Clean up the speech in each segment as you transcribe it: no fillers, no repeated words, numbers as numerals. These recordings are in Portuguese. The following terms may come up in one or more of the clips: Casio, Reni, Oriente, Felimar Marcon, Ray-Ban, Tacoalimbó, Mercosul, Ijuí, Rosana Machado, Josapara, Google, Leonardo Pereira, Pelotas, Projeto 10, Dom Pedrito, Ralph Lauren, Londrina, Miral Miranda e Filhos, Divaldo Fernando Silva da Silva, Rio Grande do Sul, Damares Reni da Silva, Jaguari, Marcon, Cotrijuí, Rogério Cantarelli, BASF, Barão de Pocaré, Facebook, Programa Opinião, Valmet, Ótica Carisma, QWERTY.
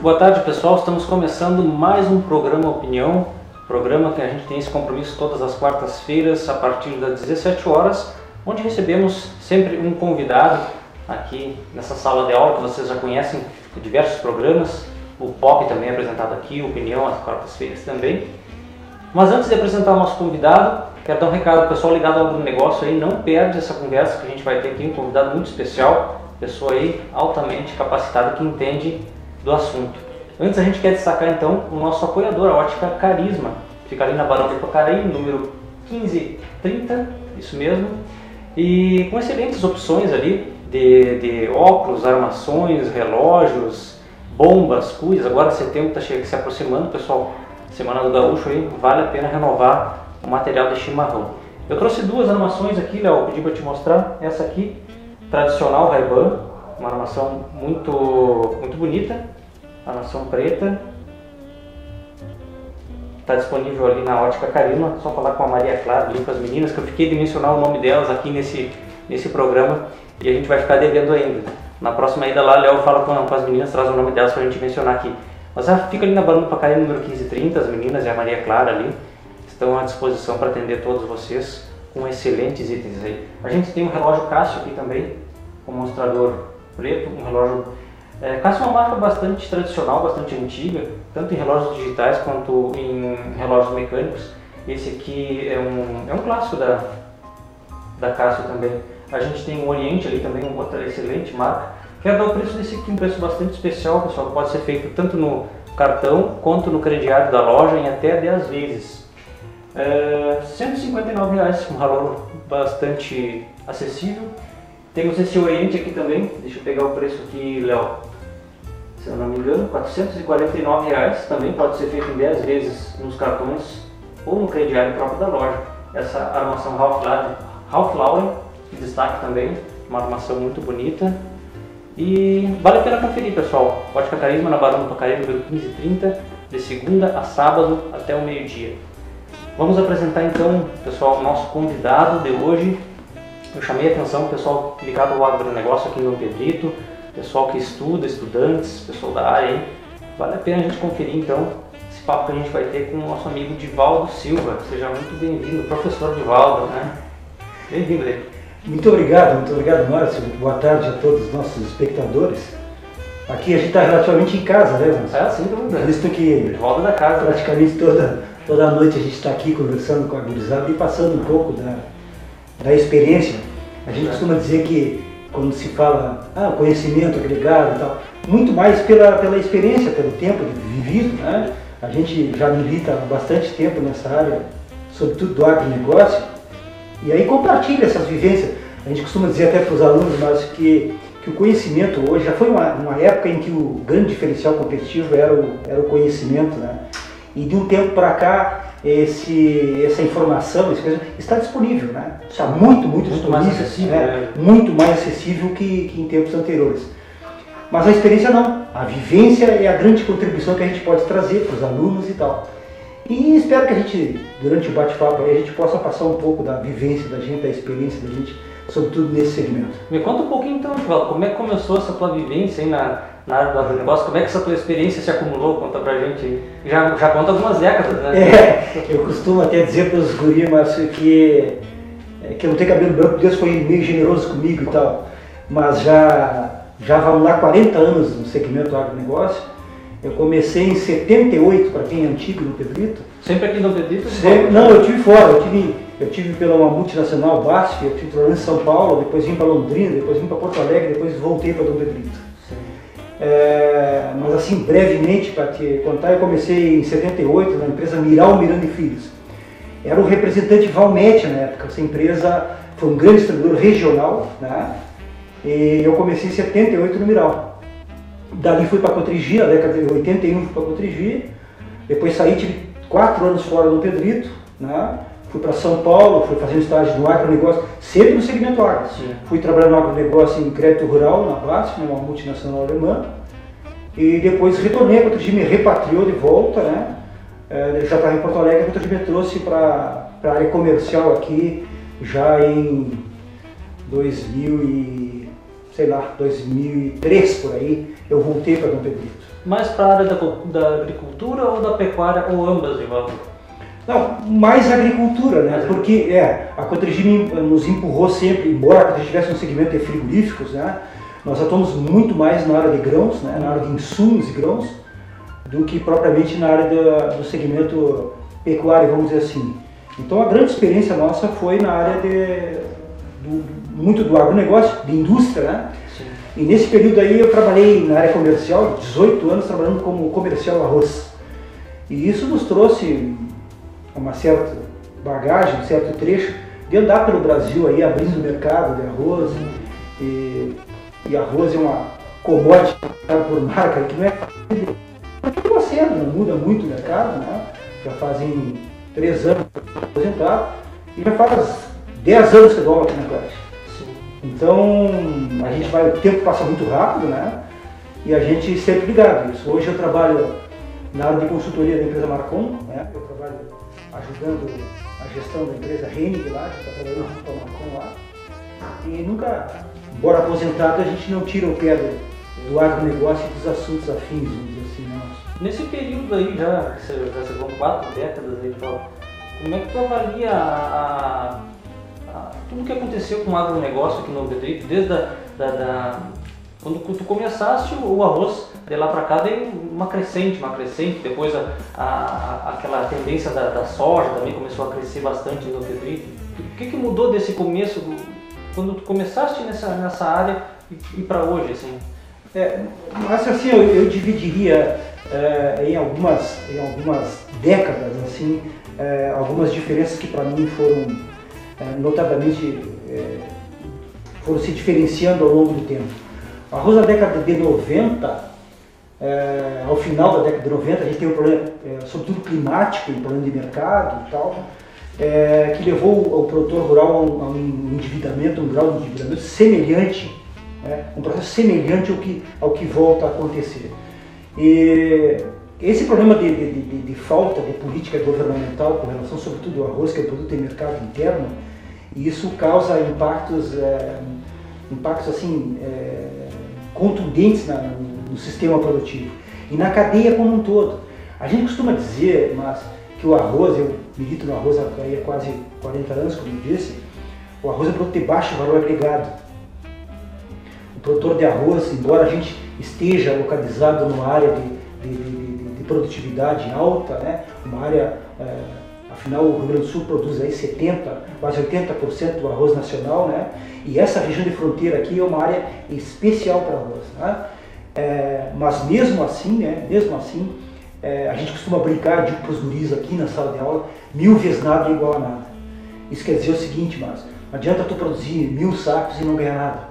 Boa tarde, pessoal, estamos começando mais um Programa Opinião, programa que a gente tem esse compromisso todas as quartas-feiras a partir das 17 horas, onde recebemos sempre um convidado aqui nessa sala de aula que vocês já conhecem de diversos programas, o POP também é apresentado aqui, Opinião às quartas-feiras também. Mas antes de apresentar o nosso convidado, quero dar um recado, pessoal ligado ao agronegócio aí, não perde essa conversa que a gente vai ter aqui, um convidado muito especial, pessoa aí altamente capacitada que entende do assunto. Antes a gente quer destacar então o nosso apoiador, a Ótica Carisma, fica ali na Barão de Pocaré, número 1530, isso mesmo, e com excelentes opções ali de óculos, armações, relógios, bombas, coisas. Agora setembro está se aproximando, pessoal, semana do gaúcho aí, vale a pena renovar o material de chimarrão. Eu trouxe duas armações aqui, Léo, pedi para te mostrar, essa aqui, tradicional Ray-Ban, uma armação muito bonita, armação preta, está disponível ali na Ótica Carisma, só falar com a Maria Clara ali, com as meninas, que eu fiquei de mencionar o nome delas aqui nesse programa e a gente vai ficar devendo ainda. Na próxima ida lá, Léo fala com as meninas, traz o nome delas para a gente mencionar aqui. Mas ela fica ali na Barão de Pocaré, número 1530, as meninas e a Maria Clara ali estão à disposição para atender todos vocês com excelentes itens aí. A gente tem um relógio Casio aqui também, com mostrador preto, um relógio Casio é uma marca bastante tradicional, bastante antiga, tanto em relógios digitais quanto em relógios mecânicos. Esse aqui é um clássico da Casio também. A gente tem o Oriente ali também, uma outra excelente marca. Quero dar o preço desse aqui, um preço bastante especial, pessoal, que pode ser feito tanto no cartão quanto no crediário da loja em até 10 vezes. R$ 159,00, um valor bastante acessível. Temos esse Oriente aqui também, deixa eu pegar o preço aqui, Léo, se eu não me engano, R$ 449,00, também pode ser feito em 10 vezes nos cartões ou no crediário próprio da loja. Essa armação Ralph Lauren, de destaque também, uma armação muito bonita e vale a pena conferir, pessoal. Ótica Carisma na Barão de Pocaré, número 1530, de segunda a sábado até o meio-dia. Vamos apresentar então, pessoal, o nosso convidado de hoje. Eu chamei a atenção, pessoal ligado ao agronegócio aqui no Dom Pedrito, pessoal que estuda, estudantes, pessoal da área, hein? Vale a pena a gente conferir então esse papo que a gente vai ter com o nosso amigo Divaldo Silva. Seja muito bem-vindo, professor Divaldo, né? Bem-vindo aí. Muito obrigado, Márcio. Boa tarde a todos os nossos espectadores. Aqui a gente está relativamente em casa, né, Márcio? É, sem dúvida. Visto que Divaldo da casa. Praticamente toda noite a gente está aqui conversando com a gurizada e passando um pouco da experiência. A gente costuma dizer que quando se fala conhecimento agregado e tal, muito mais pela experiência, pelo tempo vivido, né? A gente já milita há bastante tempo nessa área, sobretudo do agronegócio, e aí compartilha essas vivências. A gente costuma dizer até para os alunos nossos que o conhecimento hoje, já foi uma época em que o grande diferencial competitivo era o conhecimento, né? E de um tempo para cá, essa informação está disponível, né? Está muito disponível, mais acessível, né? Muito mais acessível que em tempos anteriores. Mas a experiência não, a vivência é a grande contribuição que a gente pode trazer para os alunos e tal. E espero que a gente, durante o bate-papo, a gente possa passar um pouco da vivência da gente, da experiência da gente, sobretudo nesse segmento. Me conta um pouquinho então, Divaldo, como é que começou essa tua vivência aí na área do agronegócio, como é que essa tua experiência se acumulou? Conta pra gente aí. Já conta algumas décadas, né? É, eu costumo até dizer para os guris, Márcio, que eu não tenho cabelo branco, Deus foi meio generoso comigo e tal, mas já vamos lá 40 anos no segmento do agronegócio. Eu comecei em 78, para quem é antigo no Pedrito. Sempre aqui no Pedrito? Sempre, não, eu estive fora, eu tive pela uma multinacional BASF, eu estive trabalhando em São Paulo, depois vim para Londrina, depois vim para Porto Alegre, depois voltei para Dom Pedrito. Mas assim, brevemente, para te contar, eu comecei em 78 na empresa Miral Miranda e Filhos. Era o representante Valmet na época, essa empresa foi um grande distribuidor regional, né? E eu comecei em 78 no Miral. Dali fui para Cotrijuí, na década de 81 fui para Cotrijuí, depois saí, tive 4 anos fora do Pedrito, né? Fui para São Paulo, fui fazendo estágio no agronegócio, sempre no segmento agro. Fui trabalhar no agronegócio em crédito rural, na BASF, uma multinacional alemã. E depois retornei, o Cotrijuí me repatriou de volta, né? Eu já estava em Porto Alegre, o Cotrijuí me trouxe para a área comercial aqui já em 2003, por aí, eu voltei para Dom Pedrito. Mais para a área da agricultura ou da pecuária, ou ambas, Divaldo? Não, mais agricultura, né? Porque a Cotrijuí nos empurrou sempre, embora a Cotrijuí tivesse um segmento de frigoríficos, né? Nós atuamos muito mais na área de grãos, né? Na área de insumos e grãos, do que propriamente na área do segmento pecuário, vamos dizer assim. Então a grande experiência nossa foi na área muito do agronegócio, de indústria, né? Sim. E nesse período aí eu trabalhei na área comercial, 18 anos trabalhando como comercial arroz. E isso nos trouxe uma certa bagagem, um certo trecho de andar pelo Brasil aí, abrindo o mercado de arroz. E arroz é uma commodity por marca que não é fácil, não muda muito o mercado, né? Já fazem 3 anos que eu estou aposentado e já faz 10 anos que eu dou aqui na Querty. Então a gente vai, o tempo passa muito rápido, né? E a gente sempre ligado isso. Hoje eu trabalho na área de consultoria da empresa Marcon, né? Eu trabalho ajudando a gestão da empresa Reni lá, que está trabalhando junto com a Marcon lá. E nunca, embora aposentado, a gente não tira o pé do agronegócio e dos assuntos afins, vamos dizer assim, nossa. Nesse período aí, já chegou 4 décadas aí, Paulo, como é que tu avalia tudo o que aconteceu com o agronegócio aqui no Pedrito, desde quando tu começaste o arroz, de lá para cá deu uma crescente, depois aquela tendência da soja também começou a crescer bastante no Pedrito. O que mudou desse começo, quando tu começaste nessa área e para hoje, assim? Mas assim, eu dividiria em algumas décadas, assim, algumas diferenças que para mim foram notadamente foram se diferenciando ao longo do tempo. O arroz na década de 90, ao final da década de 90, a gente teve um problema, sobretudo climático, um problema de mercado e tal, que levou o produtor rural a um grau de endividamento semelhante, né? Um processo semelhante ao que volta a acontecer. E esse problema de falta de política governamental com relação, sobretudo, ao arroz, que é um produto de mercado interno, e isso causa impactos assim, contundentes no sistema produtivo e na cadeia como um todo. A gente costuma dizer, mas que o arroz, eu milito no arroz há quase 40 anos, como eu disse, o arroz é um produto de baixo valor agregado. O produtor de arroz, embora a gente esteja localizado numa área de produtividade alta, né? Uma área, afinal o Rio Grande do Sul produz aí 70%, quase 80% do arroz nacional, né? E essa região de fronteira aqui é uma área especial para arroz, né? Mas mesmo assim, né? A gente costuma brincar, digo para os guris aqui na sala de aula, 1000 vezes nada é igual a nada. Isso quer dizer o seguinte, mas não adianta tu produzir 1000 sacos e não ganhar nada.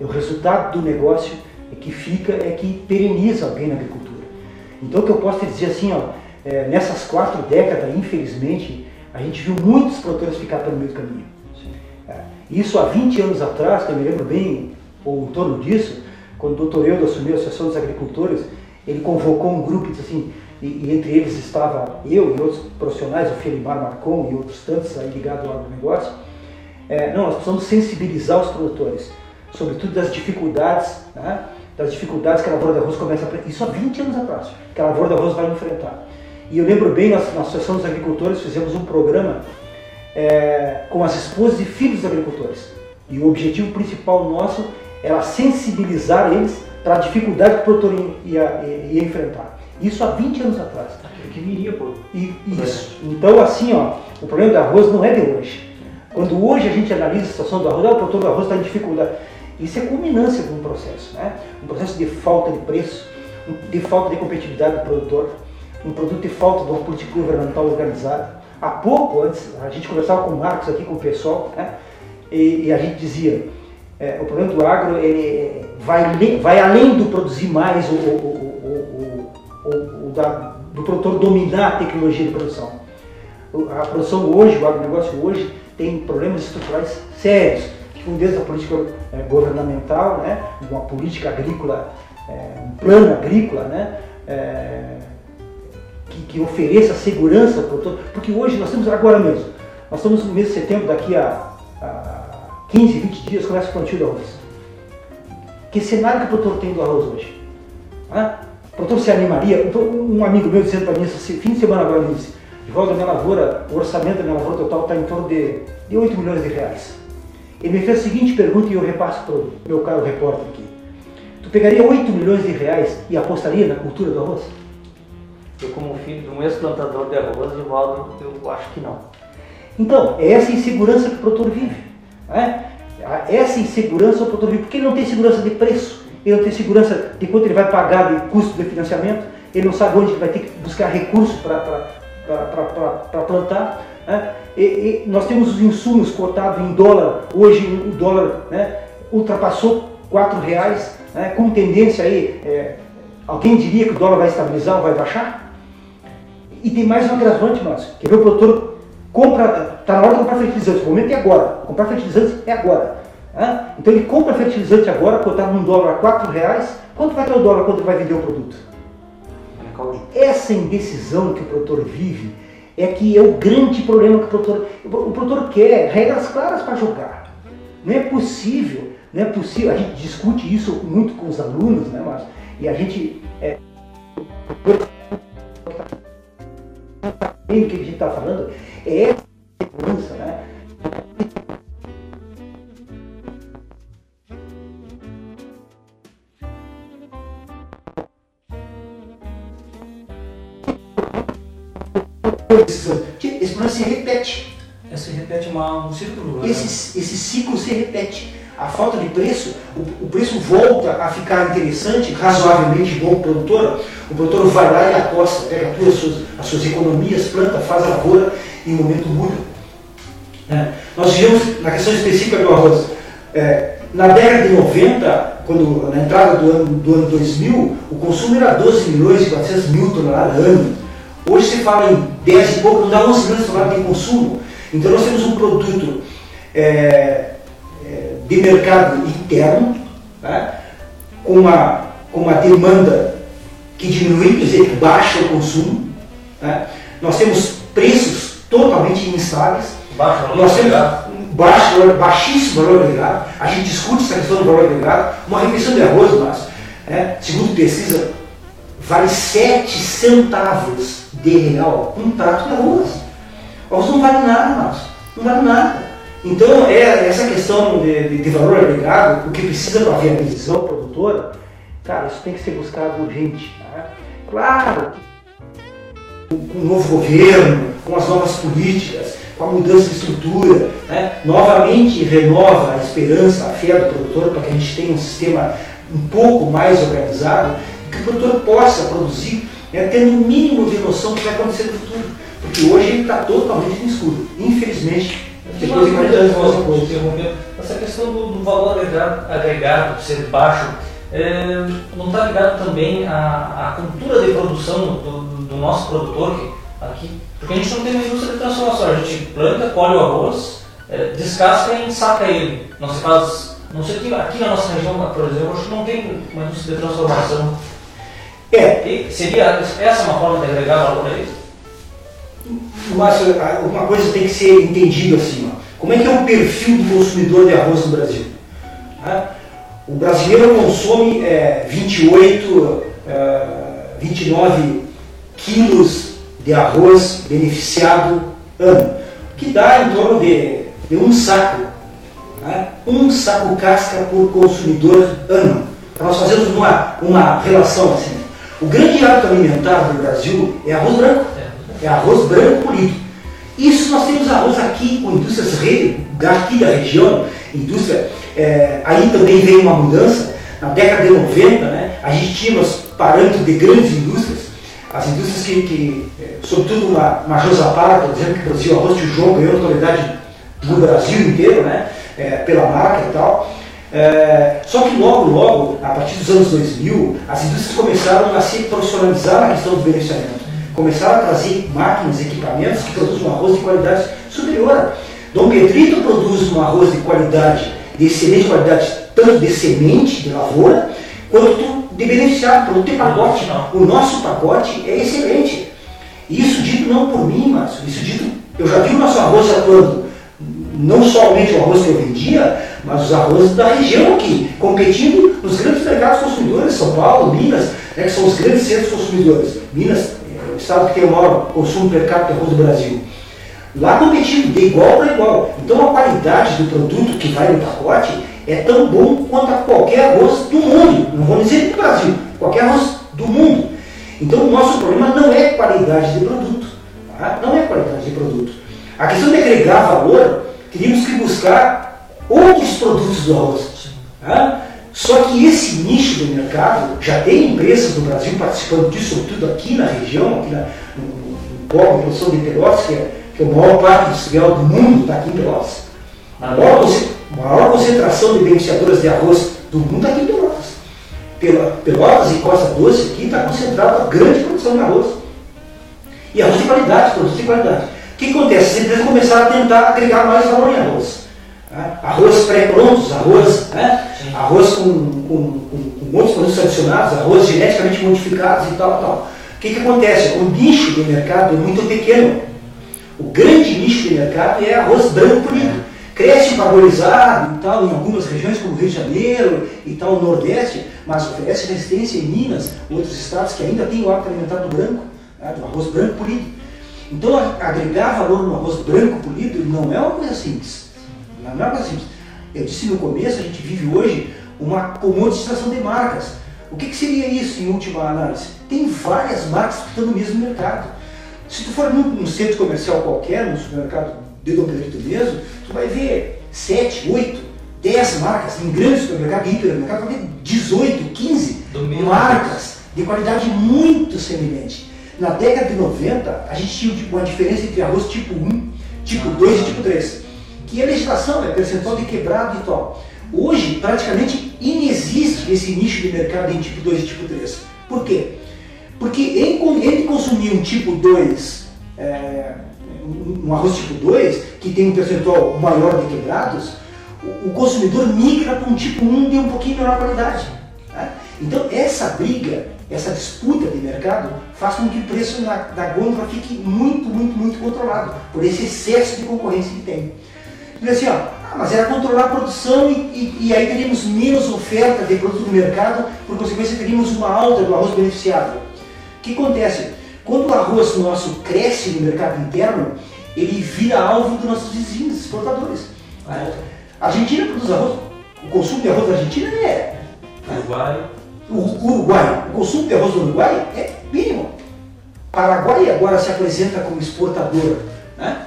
O resultado do negócio que pereniza alguém na agricultura. Então o que eu posso te dizer assim, ó, nessas 4 décadas, infelizmente, a gente viu muitos produtores ficar pelo meio do caminho. Isso há 20 anos atrás, que eu me lembro bem, ou em torno disso, quando o doutor Eudo assumiu a Associação dos Agricultores, ele convocou um grupo e disse assim, e entre eles estava eu e outros profissionais, o Felimar Marcon e outros tantos aí ligados ao agronegócio. Nós precisamos sensibilizar os produtores, sobretudo das dificuldades, né? Das dificuldades que a lavoura de arroz começa a enfrentar. Isso há 20 anos atrás, que a lavoura de arroz vai enfrentar. E eu lembro bem, nós, na Associação dos Agricultores, fizemos um programa com as esposas e filhos dos agricultores. E o objetivo principal nosso era sensibilizar eles para a dificuldade que o produtor ia enfrentar. Isso há 20 anos atrás. Que viria, pô. Isso. Então, assim, ó, o problema do arroz não é de hoje. Quando hoje a gente analisa a situação do arroz, o produtor do arroz está em dificuldade. Isso é culminância de um processo, né? Um processo de falta de preço, de falta de competitividade do produtor, um produto de falta de uma política governamental organizada. Há pouco antes, a gente conversava com o Marcos aqui, com o pessoal, né? E a gente dizia, o problema do agro, ele vai além do produzir mais do produtor dominar a tecnologia de produção. A produção hoje, o agronegócio hoje, tem problemas estruturais sérios, que vão desde a política governamental, né, uma política agrícola um plano agrícola, né? Que ofereça segurança para o produtor, porque hoje nós temos, agora mesmo, nós estamos no mês de setembro, daqui a 15, 20 dias começa o plantio do arroz. Que cenário que o produtor tem do arroz hoje? Ah, o produtor se animaria? Um amigo meu dizendo para mim, esse fim de semana agora, ele disse: Divaldo, minha lavoura, o orçamento da minha lavoura total está em torno de 8 milhões de reais. Ele me fez a seguinte pergunta e eu repasso para o meu caro repórter aqui. Tu pegaria 8 milhões de reais e apostaria na cultura do arroz? Eu, como filho de um ex-plantador de arroz, Divaldo, eu acho que não. Então, é essa insegurança que o produtor vive, né? Essa insegurança o produtor vive, porque ele não tem segurança de preço, ele não tem segurança de quanto ele vai pagar de custo de financiamento, ele não sabe onde ele vai ter que buscar recursos para plantar, né? E nós temos os insumos cotados em dólar, hoje o dólar, né, ultrapassou R$4, né, com tendência aí, alguém diria que o dólar vai estabilizar ou vai baixar? E tem mais um agravante, Márcio, que o produtor compra, está na hora de comprar fertilizantes, o momento é agora, comprar fertilizantes é agora, né? Então ele compra fertilizante agora, cotado num dólar a R$4, quanto vai ter o dólar quando ele vai vender o produto? Essa indecisão que o produtor vive é que é o grande problema que o produtor quer regras claras para jogar. Não é possível, a gente discute isso muito com os alunos, né, Márcio? E a gente o que a gente está falando é essa segurança, né? Esse problema se repete. Se repete um círculo. Esse ciclo se repete. A falta de preço, o preço volta a ficar interessante, razoavelmente bom para o produtor. O produtor vai lá e aposta, pega todas as suas economias, planta, faz lavoura e o momento muda. Nós vivemos, na questão específica do arroz, na década de 90, quando, na entrada do ano 2000, o consumo era 12 milhões e 400 mil toneladas ano. Hoje se fala em 10 e pouco, não dá 11 milhões de toneladas de consumo. Então nós temos um produto de mercado interno, né, com uma demanda que diminui, quer dizer, que baixa o consumo, né. Nós temos preços totalmente instáveis, baixíssimo valor agregado. A gente discute essa questão do valor agregado. Uma refeição de arroz, mas, né, segundo pesquisa, vale 7 centavos de real um prato de arroz. O arroz não vale nada, Márcio. Não vale nada. Então, essa questão de valor agregado, o que precisa para a viabilização produtora, cara, isso tem que ser buscado urgente. Né? Claro, com o novo governo, com as novas políticas, com a mudança de estrutura, né? Novamente renova a esperança, a fé do produtor para que a gente tenha um sistema um pouco mais organizado, que o produtor possa produzir, né, tendo o mínimo de noção do que vai acontecer no futuro. Porque hoje ele está totalmente no escuro, infelizmente. Depois de 40 anos, essa questão do valor agregado ser baixo, não está ligado também à cultura de produção do nosso produtor aqui? Porque a gente não tem uma indústria de transformação, a gente planta, colhe o arroz, descasca e ensaca ele. Não se faz, não sei que aqui na nossa região, por exemplo, acho que não tem uma indústria de transformação. Seria essa uma forma de agregar valor a isso? Mas uma coisa tem que ser entendida assim, ó. Como é que é o perfil do consumidor de arroz no Brasil? O brasileiro consome 29 quilos de arroz beneficiado ano, que dá em torno de um saco, né? Um saco casca por consumidor ano. Então, nós fazemos uma relação assim. O grande hábito alimentar do Brasil é arroz branco. É arroz branco polido. Isso nós temos arroz aqui com indústrias aqui da região, indústria. Aí também veio uma mudança. Na década de 90, né, a gente tinha os parâmetros de grandes indústrias. As indústrias sobretudo uma Josapara, por exemplo, que produziu arroz de tijolo, ganhou autoridade no Brasil inteiro, né, pela marca e tal. Só que logo, a partir dos anos 2000, as indústrias começaram a se profissionalizar na questão do beneficiamento. Começaram a trazer máquinas, equipamentos que produzem um arroz de qualidade superior. Dom Pedrito produz um arroz de excelente qualidade, tanto de semente, de lavoura, quanto de beneficiar pelo teu pacote. O nosso pacote é excelente. Isso dito não por mim, mas isso dito, eu já vi o nosso arroz atuando, não somente o arroz que eu vendia, mas os arrozes da região aqui, competindo nos grandes mercados consumidores, São Paulo, Minas, né, que são os grandes centros consumidores. Minas é o estado que tem o maior consumo per capita de arroz do Brasil. Lá competindo de igual para igual. Então a qualidade do produto que vai no pacote é tão bom quanto a qualquer arroz do mundo. Não vou dizer do Brasil, qualquer arroz do mundo. Então o nosso problema não é qualidade de produto. Tá? Não é qualidade de produto. A questão de agregar valor, teríamos que buscar outros produtos do arroz. Tá? Só que esse nicho do mercado, já tem empresas do Brasil participando disso, sobretudo aqui na região, aqui no polo de produção de Pelotas, que é o maior parque industrial do mundo, está aqui em Pelotas. A maior concentração de beneficiadoras de arroz do mundo está aqui em Pelotas. Pelotas e Costa Doce aqui está concentrada a grande produção de arroz. E arroz de qualidade, produtos de qualidade. O que acontece? As empresas começaram a tentar agregar mais valor em arroz. Arroz pré-prontos, arroz com outros produtos adicionados, arroz geneticamente modificados e tal. O que acontece? O nicho do mercado é muito pequeno. O grande nicho do mercado é arroz branco polido. Cresce valorizado e tal, em algumas regiões como o Rio de Janeiro e tal, o Nordeste, mas oferece resistência em Minas, outros estados que ainda têm o hábito alimentar do branco, do arroz branco polido. Então, agregar valor no arroz branco polido não é uma coisa simples. Não é uma coisa simples. Eu disse no começo, a gente vive hoje uma comoditização de marcas. O que seria isso, em última análise? Tem várias marcas que estão no mesmo mercado. Se tu for num centro comercial qualquer, num supermercado de Dom Pedrito mesmo, tu vai ver 7, 8, 10 marcas. Em grandes supermercados, hipermercados, vai ver 18, 15 marcas de qualidade muito semelhante. Na década de 90, a gente tinha uma diferença entre arroz tipo 1, tipo 2 e tipo 3, que é legislação, é percentual de quebrado e tal. Hoje, praticamente inexiste esse nicho de mercado em tipo 2 e tipo 3. Por quê? Porque ele consumir um tipo 2, um arroz tipo 2, que tem um percentual maior de quebrados, o consumidor migra para um tipo 1 de um pouquinho menor qualidade. Tá? Então essa briga, essa disputa de mercado, faz com que o preço da gôndola fique muito controlado, por esse excesso de concorrência que tem. Então assim, mas era controlar a produção e aí teríamos menos oferta de produto no mercado, por consequência teríamos uma alta do arroz beneficiado. O que acontece? Quando o arroz nosso cresce no mercado interno, ele vira alvo dos nossos vizinhos, exportadores. A Argentina produz arroz, o consumo de arroz da Argentina é... Uruguai. O consumo de arroz do Uruguai é mínimo. Paraguai agora se apresenta como exportador. Né?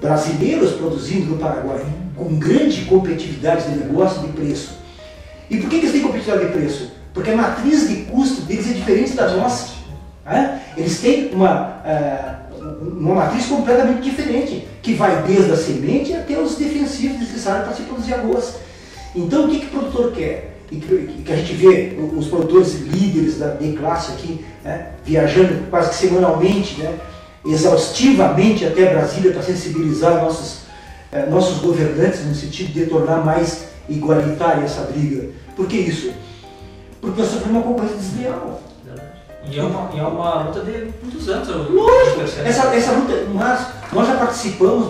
Brasileiros produzindo no Paraguai, com grande competitividade de negócio e de preço. E por que eles têm competitividade de preço? Porque a matriz de custo deles é diferente da nossa. Né? Eles têm uma matriz completamente diferente, que vai desde a semente até os defensivos necessários para se produzir arroz. Então o que o produtor quer? E que a gente vê os produtores líderes de classe aqui, né, viajando quase que semanalmente, né, exaustivamente até Brasília para sensibilizar nossos governantes no sentido de tornar mais igualitária essa briga. Por que isso? Porque nós sofremos uma concorrência desleal. E é uma luta de muitos anos. Lógico! Essa luta, mas nós já participamos,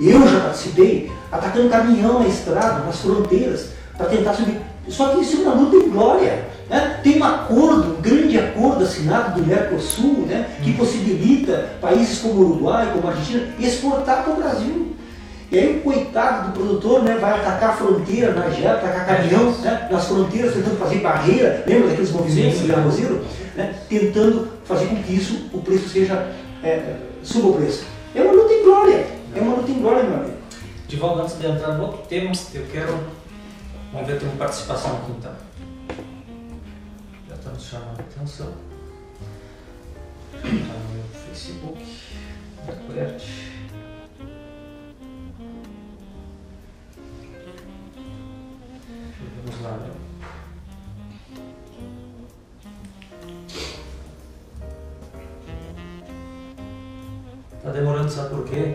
eu já participei, atacando caminhão na estrada, nas fronteiras, para tentar subir. Só que isso é uma luta em glória. Né? Tem um acordo, um grande acordo assinado do Mercosul, né, que possibilita países como o Uruguai, como a Argentina, exportar para o Brasil. E aí o coitado do produtor, né, vai atacar a fronteira na geada, atacar caminhão, né, nas fronteiras, tentando fazer barreira, lembra daqueles movimentos de arrozeiro? Né, tentando fazer com que isso, o preço seja, suba o preço. É uma luta em glória, meu amigo. Divaldo, antes de entrar no outro tema, eu quero, vamos ver, tem uma participação aqui então. Já está nos chamando a atenção. Já está no meu Facebook, na QWERTY. Vamos lá, né? Tá demorando, sabe por quê?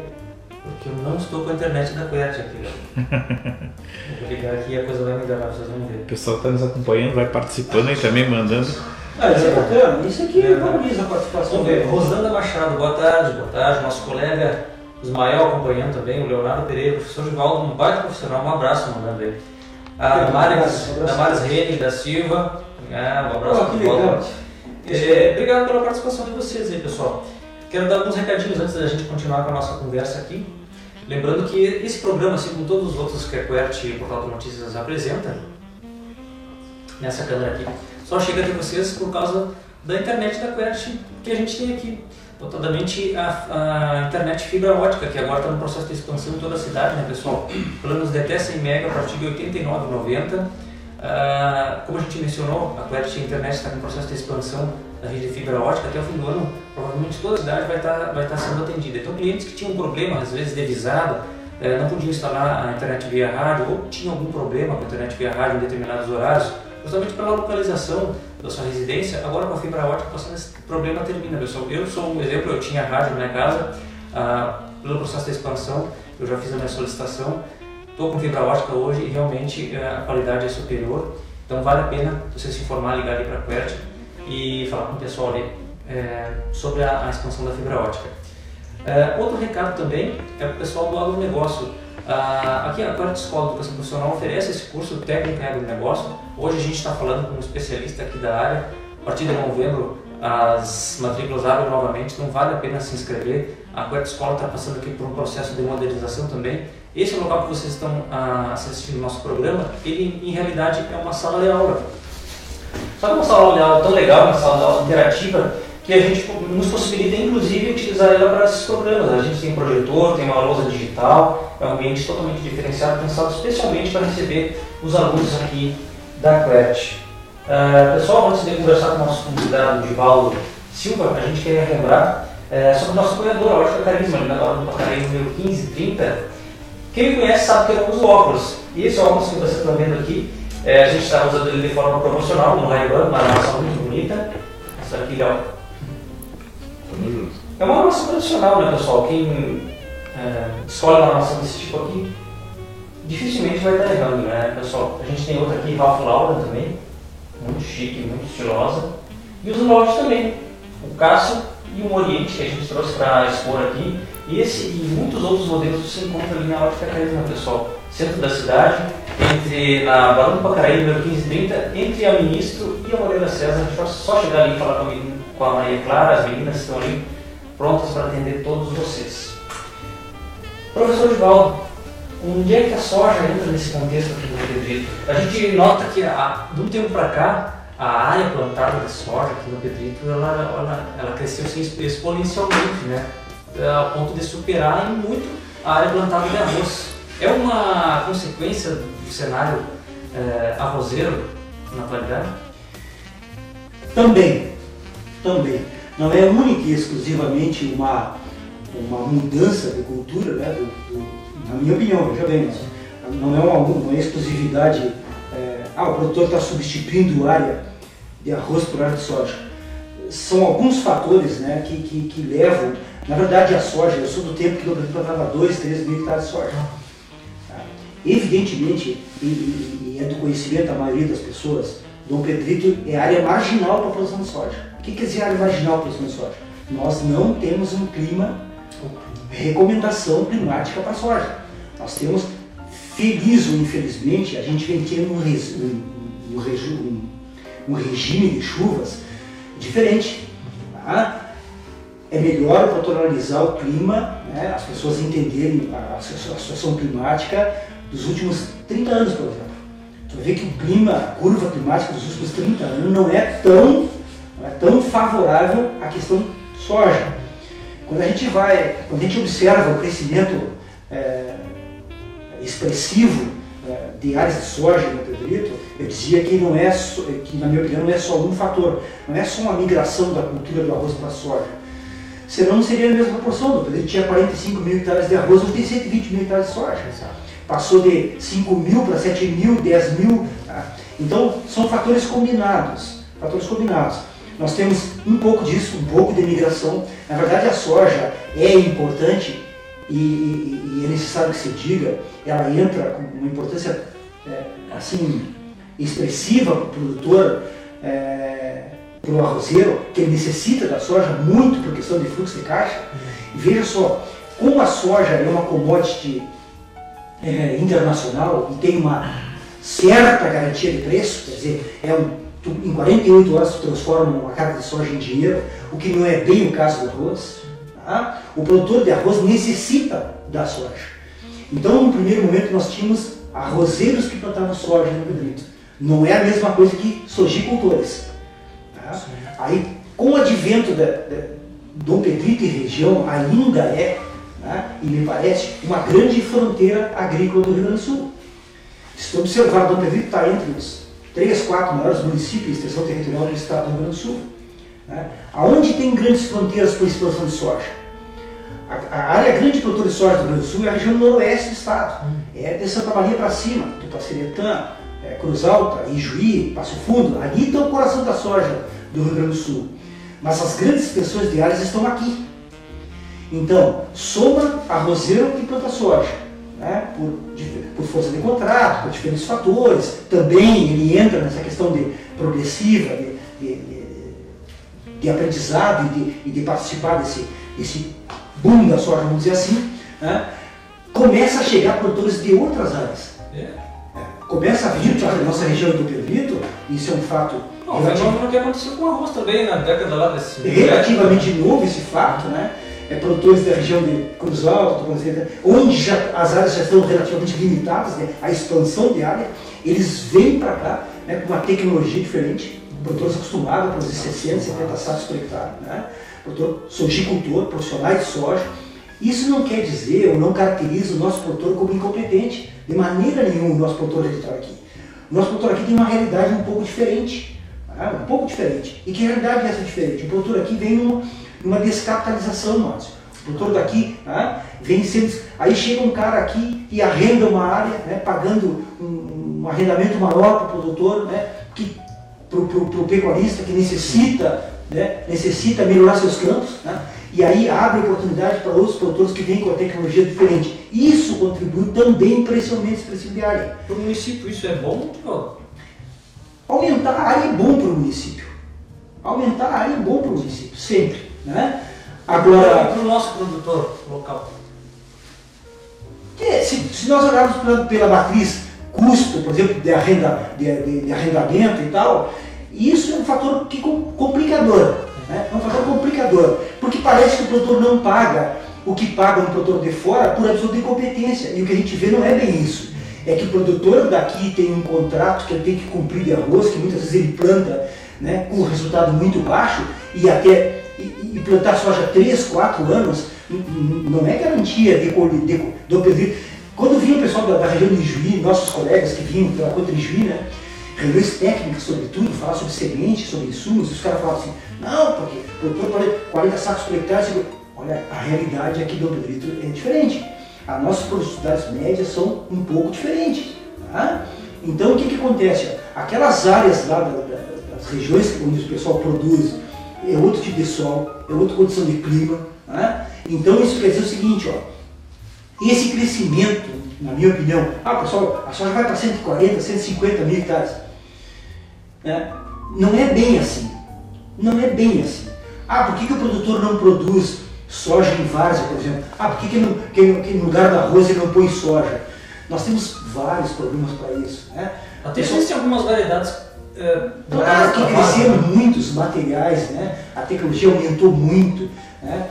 Porque eu não estou com a internet da QWERTY aqui. Vou ligar aqui e a coisa vai melhorar, vocês vão ver. O pessoal está nos acompanhando, vai participando aí também, mandando. Ah, isso é bacana, isso aqui valoriza a participação. Vamos ver, Rosana Machado, boa tarde, boa tarde. Nosso colega Ismael acompanhando também, o Leonardo Pereira, o professor Divaldo, um baita profissional, um abraço mandando aí. A Damares Reni da Silva, um abraço para o Divaldo. Obrigado pela participação de vocês aí, pessoal. Quero dar alguns recadinhos antes da gente continuar com a nossa conversa aqui. Lembrando que esse programa, assim como todos os outros que a QWERTY e o Portal de Notícias apresenta, nessa câmera aqui, só chega até vocês por causa da internet da QWERTY que a gente tem aqui. Notadamente a internet fibra ótica, que agora está no processo de expansão em toda a cidade, né, pessoal? Planos de até 100 MB a partir de R$ 89,90. Como a gente mencionou, a QWERTY internet está no processo de expansão da rede de fibra ótica. Até o fim do ano, provavelmente toda a cidade vai estar sendo atendida. Então, clientes que tinham problema, às vezes, de visado, não podiam instalar a internet via rádio ou tinham algum problema com a internet via rádio em determinados horários, justamente pela localização da sua residência, agora com a fibra ótica, esse problema termina, pessoal. Eu sou um exemplo, eu tinha rádio na minha casa, pelo processo de expansão, eu já fiz a minha solicitação, estou com fibra ótica hoje e realmente a qualidade é superior, então vale a pena você se informar, ligar ali para a QWERTY e falar com o pessoal ali sobre a expansão da fibra ótica. Outro recado também é para o pessoal do agronegócio. Aqui a QWERTY Escola de Educação Profissional oferece esse curso técnico em agronegócio. Hoje a gente está falando com um especialista aqui da área. A partir de novembro as matrículas abrem novamente, então vale a pena se inscrever. A QWERTY Escola está passando aqui por um processo de modernização também. Esse local que vocês estão assistindo ao nosso programa, ele em realidade é uma sala de aula. Só que uma sala de aula tão legal, uma sala de aula interativa, que a gente nos possibilita, inclusive, utilizar ela para esses programas. A gente tem um projetor, tem uma lousa digital, é um ambiente totalmente diferenciado, pensado especialmente para receber os alunos aqui da QWERTY. Pessoal, antes de conversar com o nosso convidado, Divaldo Silva, a gente quer lembrar sobre o nosso apoiador, a Ótica Carisma, ali na Barão de Pocaré, número 1530. Quem me conhece sabe que eu uso óculos, e esse óculos que vocês estão vendo aqui, a gente está usando ele de forma promocional, no Ray-Ban, uma armação muito bonita. Isso aqui, ó. É uma armação tradicional, né, pessoal? Quem escolhe uma armação desse tipo aqui, dificilmente vai estar errando, né, pessoal? A gente tem outra aqui, Ralph Lauren também, muito chique, muito estilosa. E os lotes também, o Casio e o Oriente, que a gente trouxe para expor aqui. E esse e muitos outros modelos se encontram ali na Ótica Carisma, pessoal. Centro da cidade, na Barão de Pocaré, número 1530, entre a Ministro e a Moreira César. A gente só chegar ali e falar com a Maria Clara, as meninas estão ali prontas para atender todos vocês. Professor Divaldo, onde é que a soja entra nesse contexto aqui do Dom Pedrito? A gente nota que, de um tempo para cá, a área plantada de soja aqui no Pedrito, ela cresceu assim, exponencialmente, né? A ponto de superar em muito a área plantada de arroz. É uma consequência do cenário arrozeiro na atualidade? Também. Não é única e exclusivamente uma mudança de cultura, né? Na minha opinião, veja bem, não é uma exclusividade, o produtor está substituindo a área de arroz por área de soja. São alguns fatores, né, que levam, na verdade a soja, eu sou do tempo que eu plantava 2, 3 mil hectares de soja. Evidentemente, e é do conhecimento da maioria das pessoas, Dom Pedrito é área marginal para a produção de soja. O que quer dizer área marginal para a produção de soja? Nós não temos um clima, recomendação climática para a soja. Nós temos, feliz ou infelizmente, a gente vem tendo um regime de chuvas diferente. Tá? É melhor para analisar o clima, né, as pessoas entenderem a situação climática dos últimos 30 anos, por exemplo. Você vê que o clima, a curva climática dos últimos 30 anos não é tão favorável à questão soja. Quando a gente observa o crescimento expressivo de áreas de soja no Pedrito, eu dizia que na minha opinião, não é só um fator, não é só uma migração da cultura do arroz para a soja. Senão não seria a mesma proporção. O Pedrito tinha 45 mil hectares de arroz, hoje tem 120 mil hectares de soja. Passou de 5 mil para 7 mil, 10 mil. Tá? Então, são fatores combinados. Nós temos um pouco disso, um pouco de migração. Na verdade, a soja é importante e é necessário que se diga, ela entra com uma importância assim, expressiva para o produtor, para o arrozeiro, que ele necessita da soja muito por questão de fluxo de caixa. E veja só, como a soja é uma commodity internacional e tem uma certa garantia de preço, quer dizer, em 48 horas tu transforma uma carga de soja em dinheiro, o que não é bem o caso do arroz. Tá? O produtor de arroz necessita da soja. Então, no primeiro momento, nós tínhamos arrozeiros que plantavam soja no Rio Grande. Não é a mesma coisa que sojicultores. Tá? Aí, com o advento de Dom Pedrito e região, ainda é, né, e me parece, uma grande fronteira agrícola do Rio Grande do Sul. Se observar, Dom Pedrito está entre os 3, 4 maiores municípios de extensão territorial do estado do Rio Grande do Sul. Né? Aonde tem grandes fronteiras para a expansão de soja? A área grande produtora de soja do Rio Grande do Sul é a região noroeste do estado. É de Santa Maria para cima, do Taceretã, Cruz Alta, Ijuí, Passo Fundo. Ali está o coração da soja do Rio Grande do Sul. Mas as grandes extensões de áreas estão aqui. Então, soma arrozeiro que planta soja. Né, por força de contrato, por diferentes fatores, também ele entra nessa questão de progressiva, de aprendizado e de participar desse boom da soja, vamos dizer assim, né, começa a chegar produtores de outras áreas. Começa a vir para a nossa região do Pedrito, isso é um fato... Não, o que aconteceu com o arroz também na década lá desse... Relativamente novo esse fato, né? Produtores da região de Cruz Alta, onde já, as áreas já estão relativamente limitadas, né? A expansão de área, eles vêm para cá, né, com uma tecnologia diferente, produtores acostumados a produzir 60, 70 sacos por hectare, né? Produtor, sojicultor, profissionais de soja. Isso não quer dizer ou não caracteriza o nosso produtor como incompetente, de maneira nenhuma o nosso produtor está aqui. O nosso produtor aqui tem uma realidade um pouco diferente, né? Um pouco diferente. E que realidade é essa diferente? O produtor aqui vem numa descapitalização, Márcio. O produtor daqui, né, vem sendo... Aí chega um cara aqui e arrenda uma área, né, pagando um arrendamento maior para o produtor, né, para o pecuarista que necessita, né, necessita melhorar seus campos, né, e aí abre oportunidade para outros produtores que vêm com a tecnologia diferente. Isso contribui também para esse aumento expressivo de área. Para o município isso é bom? Aumentar a área é bom para o município. Aumentar a área é bom para o município, sempre. Né? Agora, para o nosso produtor local, se nós olharmos pela matriz custo, por exemplo, de arrendamento e tal, isso é um fator complicador, né? É um fator complicador, porque parece que o produtor não paga o que paga um produtor de fora por absoluta incompetência, e o que a gente vê não é bem isso. É que o produtor daqui tem um contrato que ele tem que cumprir de arroz, que muitas vezes ele planta, né, com um resultado muito baixo, e até e plantar soja 3, 4 anos não é garantia do Pedrito. Quando vinha o pessoal da região de Ijuí, nossos colegas que vinham pela Cotrijuí, né, reuniões técnicas sobretudo, falar sobre sementes, sobre insumos, os caras falavam assim, não, porque produtor 40 sacos por hectare, assim, olha, a realidade aqui do Pedrito é diferente. As nossas produtividades médias são um pouco diferentes. Tá? Então o que acontece? Aquelas áreas lá das regiões onde o pessoal produz, é outro tipo de sol, é outra condição de clima, né? Então isso quer dizer o seguinte, ó, esse crescimento, na minha opinião, pessoal, a soja vai para 140, 150 mil hectares, né? Não é bem assim, não é bem assim. Por que o produtor não produz soja em várzea, por exemplo? Por que que no lugar do arroz ele não põe soja? Nós temos vários problemas para isso, né? Até existem algumas variedades... que cresceram muitos materiais, né? A tecnologia aumentou muito, né?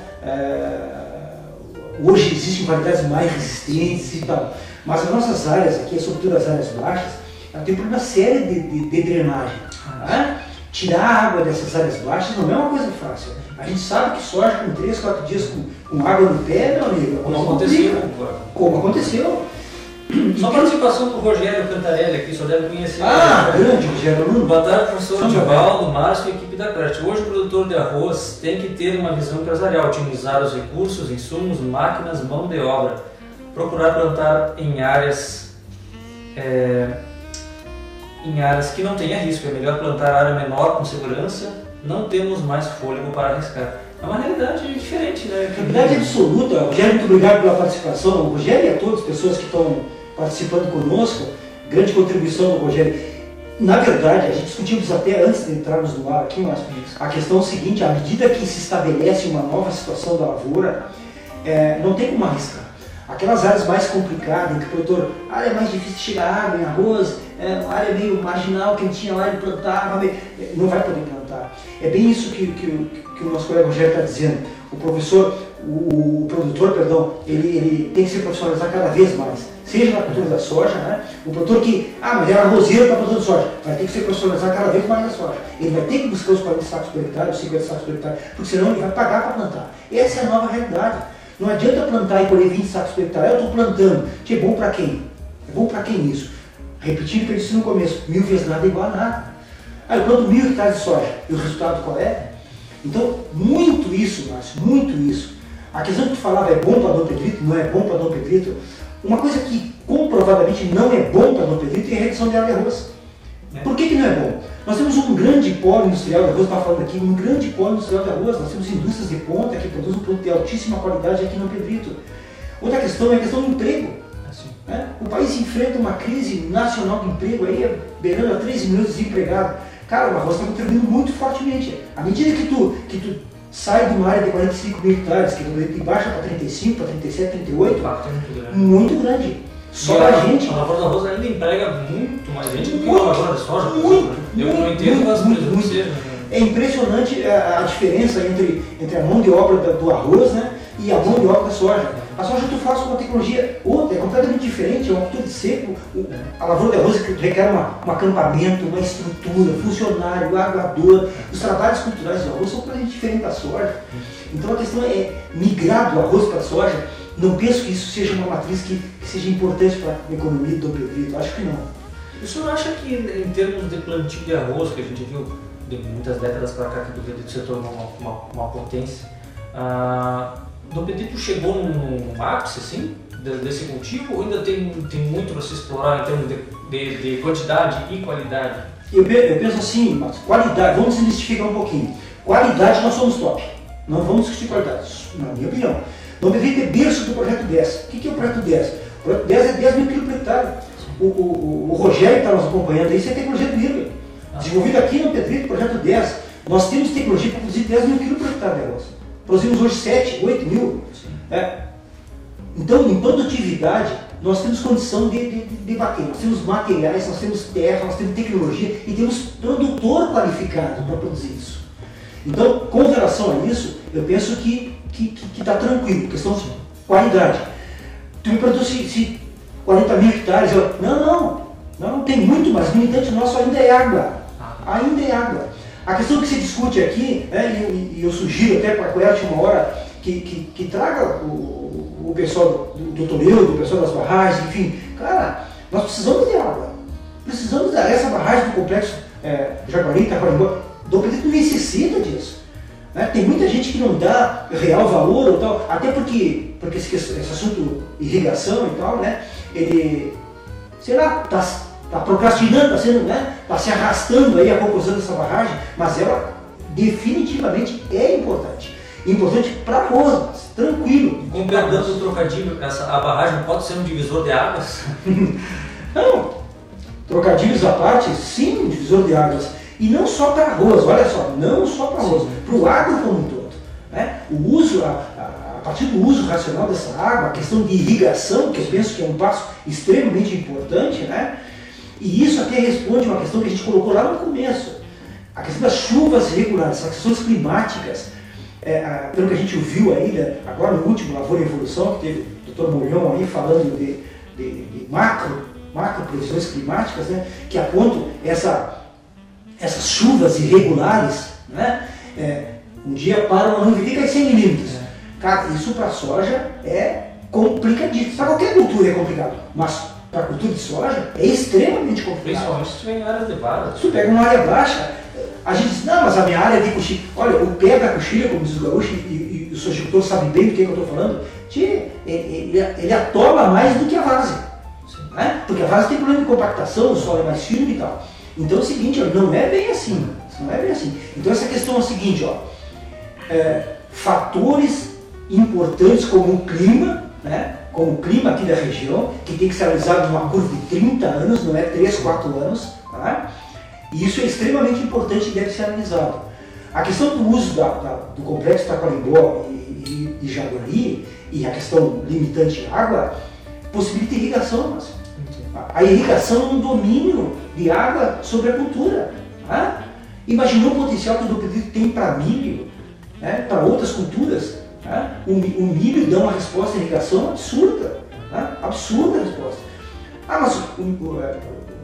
Hoje existem variedades mais resistentes e tal, mas as nossas áreas aqui, sobretudo as áreas baixas, ela tem um problema sério de drenagem. Né? Tirar a água dessas áreas baixas não é uma coisa fácil. A gente sabe que soja com 3, 4 dias com água no pé, meu amigo, não aconteceu. Como aconteceu? Só a participação do Rogério Cantarelli aqui, só deve conhecer. Grande Rogério. Boa tarde, professor Divaldo, Márcio e equipe da QWERTY. Hoje o produtor de arroz tem que ter uma visão empresarial, otimizar os recursos, insumos, máquinas, mão de obra. Procurar plantar em áreas, que não tenha risco. É melhor plantar área menor com segurança, não temos mais fôlego para arriscar. é uma realidade diferente, né? Realidade absoluta. Rogério, muito obrigado pela participação. O Rogério e a todas as pessoas que estão participando conosco, grande contribuição do Rogério. Na verdade, a gente discutimos até antes de entrarmos no ar aqui, mas a questão é o seguinte: à medida que se estabelece uma nova situação da lavoura, não tem como arriscar. Aquelas áreas mais complicadas, em que o produtor, área é mais difícil de tirar água em arroz, uma área meio marginal, que a gente tinha lá e plantava, não vai poder plantar. É bem isso que o nosso colega Rogério está dizendo. O produtor, ele tem que se profissionalizar cada vez mais. Seja na cultura da soja, né? O produtor que, mas era arrozeiro, está plantando soja, vai ter que se profissionalizar cada vez mais na soja. Ele vai ter que buscar os 40 sacos por hectare, os 50 sacos por hectare, porque senão ele vai pagar para plantar. Essa é a nova realidade. Não adianta plantar e colher 20 sacos por hectare. Eu estou plantando. Que é bom para quem? É bom para quem isso? Repetindo o que eu disse no começo: 1000 vezes nada é igual a nada. Aí eu planto 1000 hectares de soja. E o resultado qual é? Então, muito isso, Márcio, muito isso. A questão que tu falava é bom para Dom Pedrito, não é bom para Dom Pedrito. Uma coisa que comprovadamente não é bom para Dom Pedrito é a redução de área de arroz. Por que não é bom? Nós temos um grande polo industrial de arroz, está falando aqui, um grande polo industrial de arroz. Nós temos indústrias de ponta que produzem um produto de altíssima qualidade aqui no Pedrito. Outra questão é a questão do emprego. Né? O país enfrenta uma crise nacional de emprego, aí beirando a 3 milhões de desempregados. Cara, o arroz está contribuindo muito fortemente. À medida que tu sai de uma área de 45 mil hectares, que tu baixa para 35, para 37, 38, muito grande. Só a gente. A lavoura do arroz ainda emprega muito mais gente do que a lavoura da soja. Muito. É impressionante a diferença entre a mão de obra do arroz, né, e a mão de obra da soja. A soja tu faz com uma tecnologia outra, é completamente diferente, é um cultivo seco. A lavoura de arroz requer um acampamento, uma estrutura, funcionário, aguador. Os trabalhos culturais do arroz são completamente diferentes da soja. Então a questão é migrar do arroz para a soja. Não penso que isso seja uma matriz que seja importante para a economia do Pedrito, acho que não. O senhor acha que, em termos de plantio de arroz, que a gente viu de muitas décadas para cá, que o Pedrito se tornou uma potência, o Pedrito chegou num ápice, assim, desse cultivo, ou ainda tem muito para se explorar em termos de quantidade e qualidade? Eu penso assim, mas qualidade, vamos desmistificar um pouquinho. Qualidade nós somos top, não vamos discutir qualidade, na minha opinião. Dom Pedrito é berço do Projeto 10. O que é o Projeto 10? O Projeto 10 é 10 mil quilos por hectare. O Rogério que está nos acompanhando aí, isso é tecnologia do milho. Desenvolvido aqui no Pedrito, Projeto 10. Nós temos tecnologia para produzir 10 mil quilos por hectare de arroz. Produzimos hoje 7, 8 mil. Então, em produtividade, nós temos condição de bater. Nós temos materiais, nós temos terra, nós temos tecnologia e temos produtor qualificado para produzir isso. Então, com relação a isso, eu penso que está tranquilo, questão de qualidade. Tu me perguntou se 40 mil hectares, eu, não, tem muito, mas o limitante nosso ainda é água, A questão que se discute aqui, né, e eu sugiro até para a QWERTY uma hora, que traga o pessoal do Toledo, o pessoal das barragens, enfim, cara, nós precisamos de água, precisamos dessa barragem do complexo Jaguari, Tacoalimbó, do Pedrito necessita disso. Né? Tem muita gente que não dá real valor ou tal, até porque esse assunto irrigação e tal, né? Ele, sei lá, tá procrastinando, tá se arrastando aí a conclusão dessa barragem, mas ela definitivamente é importante. Importante para arroz, tranquilo. Completando o trocadilho, a barragem pode ser um divisor de águas? Não, trocadilhos à parte, sim, um divisor de águas. E não só para arroz, olha só, não só para arroz, para o agro como um todo. Né? O uso, a partir do uso racional dessa água, a questão de irrigação, que eu penso que é um passo extremamente importante, né? E isso até responde uma questão que a gente colocou lá no começo, a questão das chuvas regulares, as questões climáticas, pelo que a gente ouviu aí, né? Agora no último Lavoura e Evolução, que teve o Dr. Molhão aí falando de macro previsões climáticas, né? Que apontam essas chuvas irregulares, né? Um dia para uma nuvem e cai 100 milímetros. Cara, isso para a soja é complicadíssimo. Para qualquer cultura é complicado, mas para a cultura de soja é extremamente complicado. Principalmente se tu vem em área elevada. Se tu pega uma área baixa, a gente diz, não, mas a minha área é de coxilha. Olha, o pé da coxilha, como diz o gaúcho, e o sojicultor sabe bem do que eu estou falando, ele atola mais do que a várzea, né? Porque a várzea tem problema de compactação, o solo é mais firme e tal. Então é o seguinte, não é bem assim, não é bem assim. Então essa questão é o seguinte, ó, fatores importantes como o clima, né? Como o clima aqui da região, que tem que ser analisado numa curva de 30 anos, não é 3, 4 anos. Tá? E isso é extremamente importante e deve ser analisado. A questão do uso do complexo Tacoalimbó e Jaguari e a questão limitante à água possibilita irrigação, mas a irrigação é um domínio de água sobre a cultura. Tá? Imaginou o potencial que o Dom Pedrito tem para milho, né? Para outras culturas. Tá? O milho dá uma resposta de irrigação absurda. Tá? Absurda a resposta. Ah, mas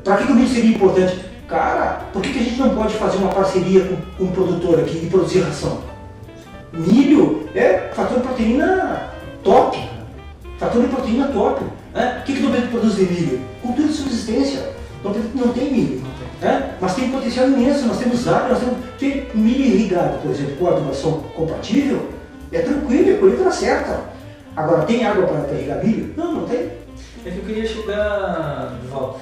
para que o milho seria importante? Cara, por que a gente não pode fazer uma parceria com um produtor aqui e produzir ração? Milho é fator de proteína top. Fator de proteína top. Né? O que o Dom Pedrito produz de milho? Cultura de subsistência. O Dom Pedrito não tem milho. É? Mas tem potencial imenso, nós temos água, nós temos milho irrigado, por exemplo, com adubação compatível, é tranquilo, a colheita dá certa. Agora, tem água para irrigar milho? Não, não tem. É que eu queria chegar, Divaldo,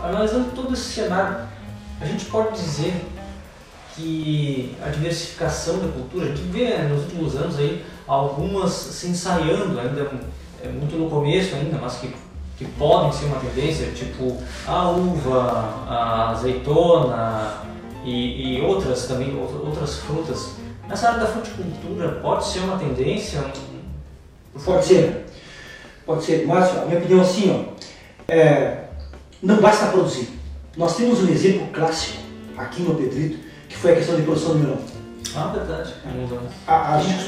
analisando todo esse cenário, a gente pode dizer que a diversificação da cultura, a gente vê nos últimos anos aí, algumas se ensaiando, ainda é muito no começo ainda, mas que podem ser uma tendência, tipo a uva, a azeitona e outras também, outras frutas. Nessa área da fruticultura pode ser uma tendência? Pode ser, Márcio, a minha opinião é assim, ó, não basta produzir. Nós temos um exemplo clássico aqui no Pedrito, que foi a questão de produção do melão. Ah, verdade.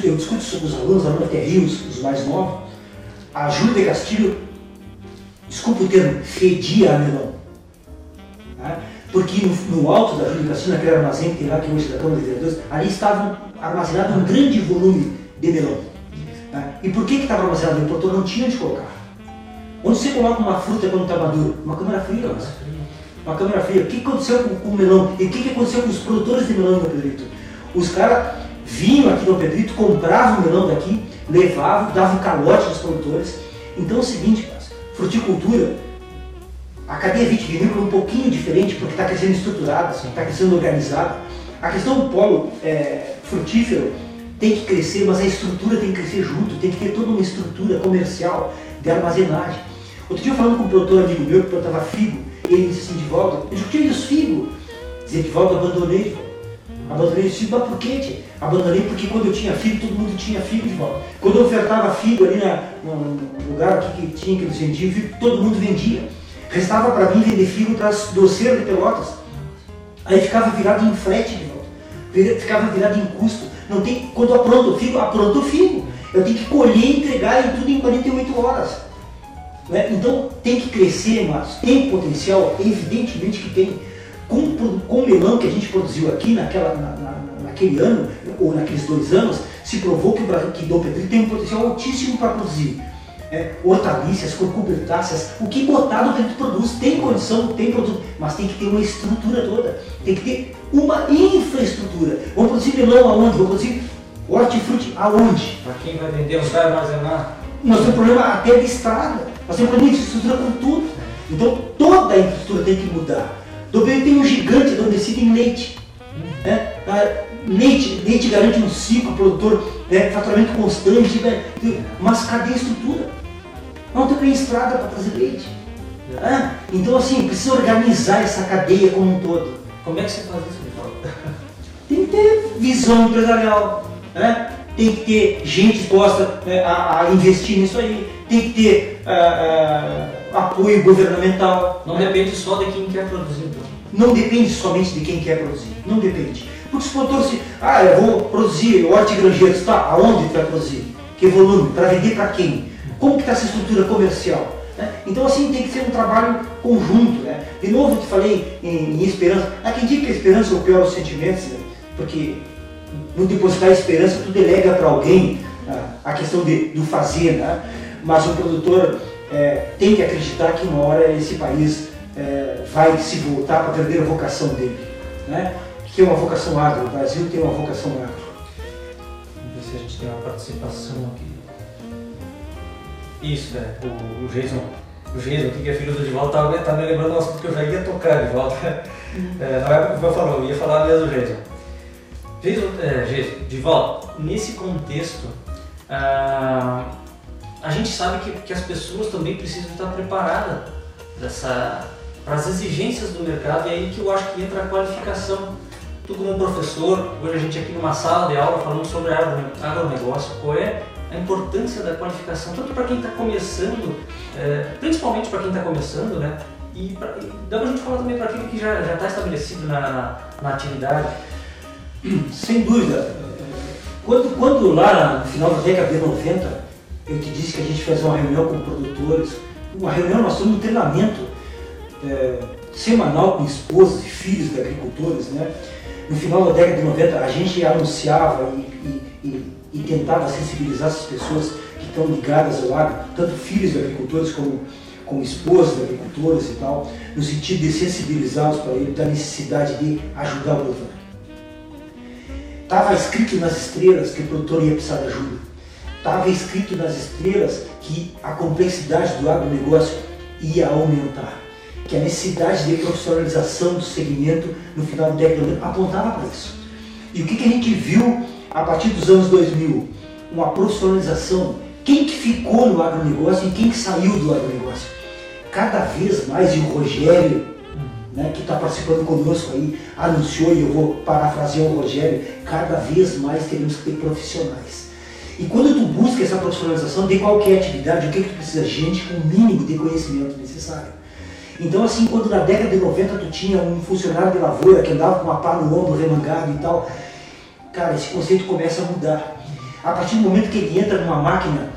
Eu discuto sobre os alunos até rios, os mais novos, a Júlia de Castilho, desculpa o termo, fedia a melão. Né? Porque no alto da Júlia Cassino, aquele armazém que tem lá, que hoje é da Câmara de Vereadores, ali estava armazenado um grande volume de melão. Né? E por que estava armazenado? O produtor não tinha onde colocar. Onde você coloca uma fruta quando está madura? Uma câmara fria. Uma câmara fria. O que aconteceu com o melão? E o que aconteceu com os produtores de melão no Pedrito? Os caras vinham aqui no Pedrito, compravam o melão daqui, levavam, davam calote aos produtores. Então é o seguinte, fruticultura, a cadeia vitivinícola é um pouquinho diferente porque está crescendo estruturada, está crescendo organizada. A questão do polo frutífero tem que crescer, mas a estrutura tem que crescer junto, tem que ter toda uma estrutura comercial de armazenagem. Outro dia eu falando com um produtor amigo meu que plantava figo, e ele disse assim, Divaldo, eu escutei os figos. Dizia, Divaldo, abandonei os figos, mas por quê, tia? Abandonei porque quando eu tinha figo, todo mundo tinha figo, Divaldo. Quando eu ofertava figo ali no lugar que tinha que nos vendia, figo, todo mundo vendia. Restava para mim vender figo para as doceiras de Pelotas. Aí ficava virado em frete, Divaldo. Ficava virado em custo. Não tem, quando apronto o figo. Eu tenho que colher e entregar e tudo em 48 horas. Né? Então tem que crescer, mas tem potencial, evidentemente que tem. Com o melão que a gente produziu aqui naquele ano, ou naqueles 2 anos, se provou que Dom Pedrito tem um potencial altíssimo para produzir. Hortaliças, cucurbitáceas, o que botar Dom Pedrito produz, tem condição, tem produto, mas tem que ter uma estrutura toda, tem que ter uma infraestrutura. Vamos produzir melão aonde? Vamos produzir hortifruti aonde? Para quem vai vender, vai armazenar? Nós temos problema até de estrada, nós temos problema de estrutura com tudo. Então toda a infraestrutura tem que mudar. Dom Pedrito tem um gigante onde decidem leite. Né? Leite garante um ciclo, produtor, né? Faturamento constante, né? Mas cadê a estrutura? Não tem estrada para trazer leite. Ah, então assim, precisa organizar essa cadeia como um todo. Como é que você faz isso, Divaldo? Tem que ter visão empresarial, né? Tem que ter gente disposta a investir nisso aí, tem que ter apoio governamental. Não depende só de quem quer produzir, então. Não depende somente de quem quer produzir, não depende. Porque se o produtor se... Ah, eu vou produzir hortigranjeiros, tá? Aonde vai produzir? Que volume? Para vender para quem? Como que está essa estrutura comercial? Né? Então assim tem que ser um trabalho conjunto, né? De novo eu te falei em esperança. Ah, quem diz que a esperança é o pior dos sentimentos, né? Porque não depositar a esperança, tu delega para alguém, né? A questão do fazer, né? Mas o produtor tem que acreditar que uma hora esse país vai se voltar para perder a vocação dele, né? Tem uma vocação agro, o Brasil tem uma vocação agro. Vamos ver se a gente tem uma participação aqui. Isso, né? O Jason, aqui, que é filho do Divaldo, tá me lembrando um assunto que eu já ia tocar, Divaldo. Não é o que eu ia falar mesmo, Jason. Divaldo, nesse contexto, a gente sabe que as pessoas também precisam estar preparadas para as exigências do mercado, e aí que eu acho que entra a qualificação. Tu como professor, hoje a gente aqui numa sala de aula falando sobre agronegócio, qual é a importância da qualificação, tanto para quem está começando, principalmente para quem está começando, né? E dá para a gente falar também para aquele que já está estabelecido na atividade. Sem dúvida. Quando lá no final da década de 90, eu te disse que a gente fez uma reunião com produtores, uma reunião, nós fomos um treinamento semanal com esposas e filhos de agricultores, né? No final da década de 90, a gente anunciava e tentava sensibilizar essas pessoas que estão ligadas ao agro, tanto filhos de agricultores como esposas de agricultores e tal, no sentido de sensibilizá-los para ele, da necessidade de ajudar o produtor. Estava escrito nas estrelas que o produtor ia precisar de ajuda. Estava escrito nas estrelas que a complexidade do agronegócio ia aumentar, que a necessidade de profissionalização do segmento no final da década de 90 apontava para isso. E o que a gente viu a partir dos anos 2000? Uma profissionalização. Quem que ficou no agronegócio e quem que saiu do agronegócio? Cada vez mais, e o Rogério, né, que está participando conosco aí, anunciou, e eu vou parafrasear o Rogério, cada vez mais teremos que ter profissionais. E quando tu busca essa profissionalização de qualquer atividade, o que tu precisa? Gente com o mínimo de conhecimento necessário. Então, assim, quando na década de 90 tu tinha um funcionário de lavoura que andava com uma pá no ombro, remangado e tal, cara, esse conceito começa a mudar. A partir do momento que ele entra numa máquina,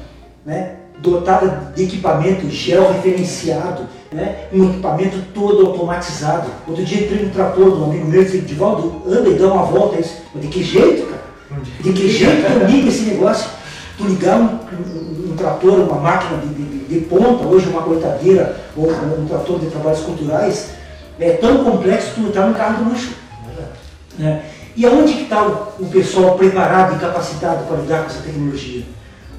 né, dotada de equipamento georreferenciado, né, um equipamento todo automatizado. Outro dia entrei no trator de um amigo meu e disse: Divaldo, anda e dá uma volta. Isso. Mas de que jeito, cara? De que jeito que eu ligo esse negócio? Tu ligar um trator, uma máquina de ponta, hoje uma cortadeira, ou um trator de trabalhos culturais, é tão complexo que tu entrar num carro de luxo. Né? E aonde que está o pessoal preparado e capacitado para lidar com essa tecnologia?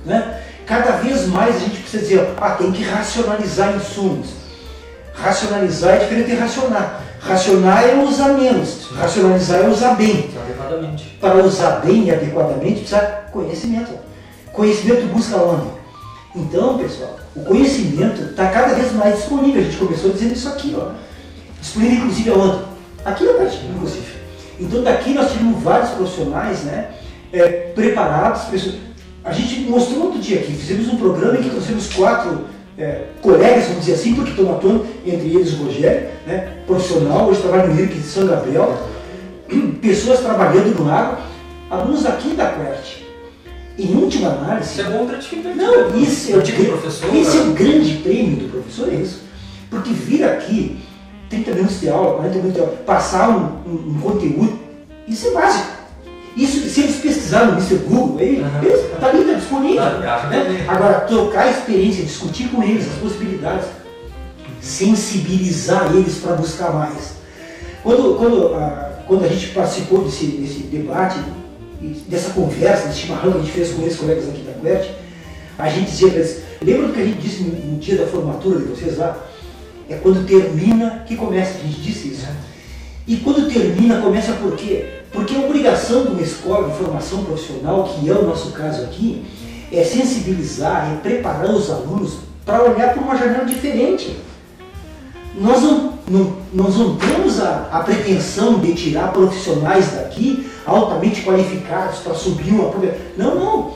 Né? Cada vez mais a gente precisa dizer, ó, tem que racionalizar insumos. Racionalizar é diferente de racionar. Racionar é usar menos, racionalizar é usar bem. Adequadamente. Para usar bem e adequadamente precisa conhecimento. Conhecimento busca onde? Então, pessoal, o conhecimento está cada vez mais disponível. A gente começou dizendo isso aqui, ó. Disponível inclusive aonde? Aqui na prática, inclusive. Então daqui nós tivemos vários profissionais, né, preparados, pessoas. A gente mostrou outro dia aqui, fizemos um programa em que nós temos 4 colegas, vamos dizer assim, porque estão atuando, entre eles o Rogério, né, profissional, hoje trabalha no Rio de São Gabriel, pessoas trabalhando no agro, alunos aqui da QWERTY. Em última análise... Isso é bom gratificante. Não, isso é o professor. Esse é o grande prêmio do professor, é isso. Porque vir aqui, 30 minutos de aula, 40 minutos de aula, passar um conteúdo, isso é básico. Isso, se eles pesquisarem no Mr. Google, está ali, está disponível. Né? Agora, trocar a experiência, discutir com eles as possibilidades, sensibilizar eles para buscar mais. Quando a gente participou desse debate, dessa conversa, desse chimarrão que a gente fez com esses colegas aqui da QWERTY, a gente dizia para eles: lembra do que a gente disse no dia da formatura de vocês lá? É quando termina que começa, a gente disse isso. E quando termina, começa por quê? Porque a obrigação de uma escola de formação profissional, que é o nosso caso aqui, é sensibilizar, é preparar os alunos para olhar por uma janela diferente. Nós não temos a pretensão de tirar profissionais daqui altamente qualificados para subir uma... Não, não.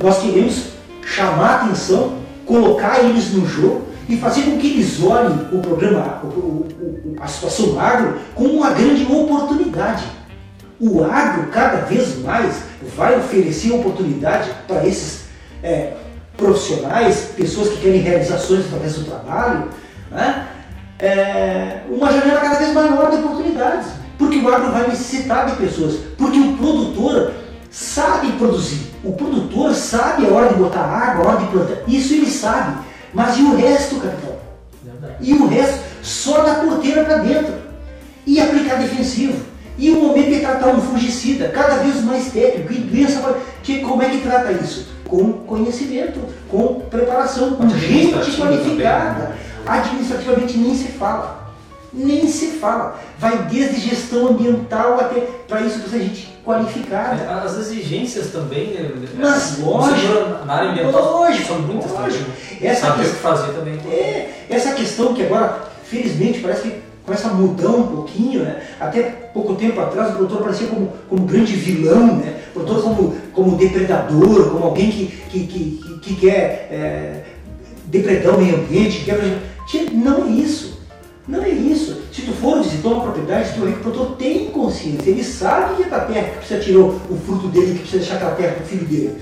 Nós queremos chamar a atenção, colocar eles no jogo e fazer com que eles olhem o programa, a situação agro, como uma grande oportunidade. O agro cada vez mais vai oferecer oportunidade para esses profissionais, pessoas que querem realizações através do trabalho, né? Uma janela cada vez maior de oportunidades, porque o agro vai necessitar de pessoas, porque o produtor sabe produzir, o produtor sabe a hora de botar água, a hora de plantar, isso ele sabe, mas e o resto, capitão? E o resto só da porteira para dentro e aplicar defensivo. E o momento de tratar um fungicida, cada vez mais técnico, e doença, como é que trata isso? Com conhecimento, com preparação, com gente qualificada. Administrativamente nem se fala. nem se fala. Vai desde gestão ambiental até, para isso precisa de gente qualificada. As exigências também, né? Mas lógico, na área ambiental, lógico, são muitas coisas. Saber o que fazer também. É, essa questão que agora, felizmente, parece que começa a mudar um pouquinho, né? Até pouco tempo atrás o produtor parecia como grande vilão, né? O produtor como depredador, como alguém que quer depredar o meio ambiente, quer... Não é isso. Não é isso. Se tu for visitar uma propriedade, tu vê que o produtor tem consciência, ele sabe que é da terra que precisa tirar o fruto dele, que precisa deixar aquela terra para o filho dele.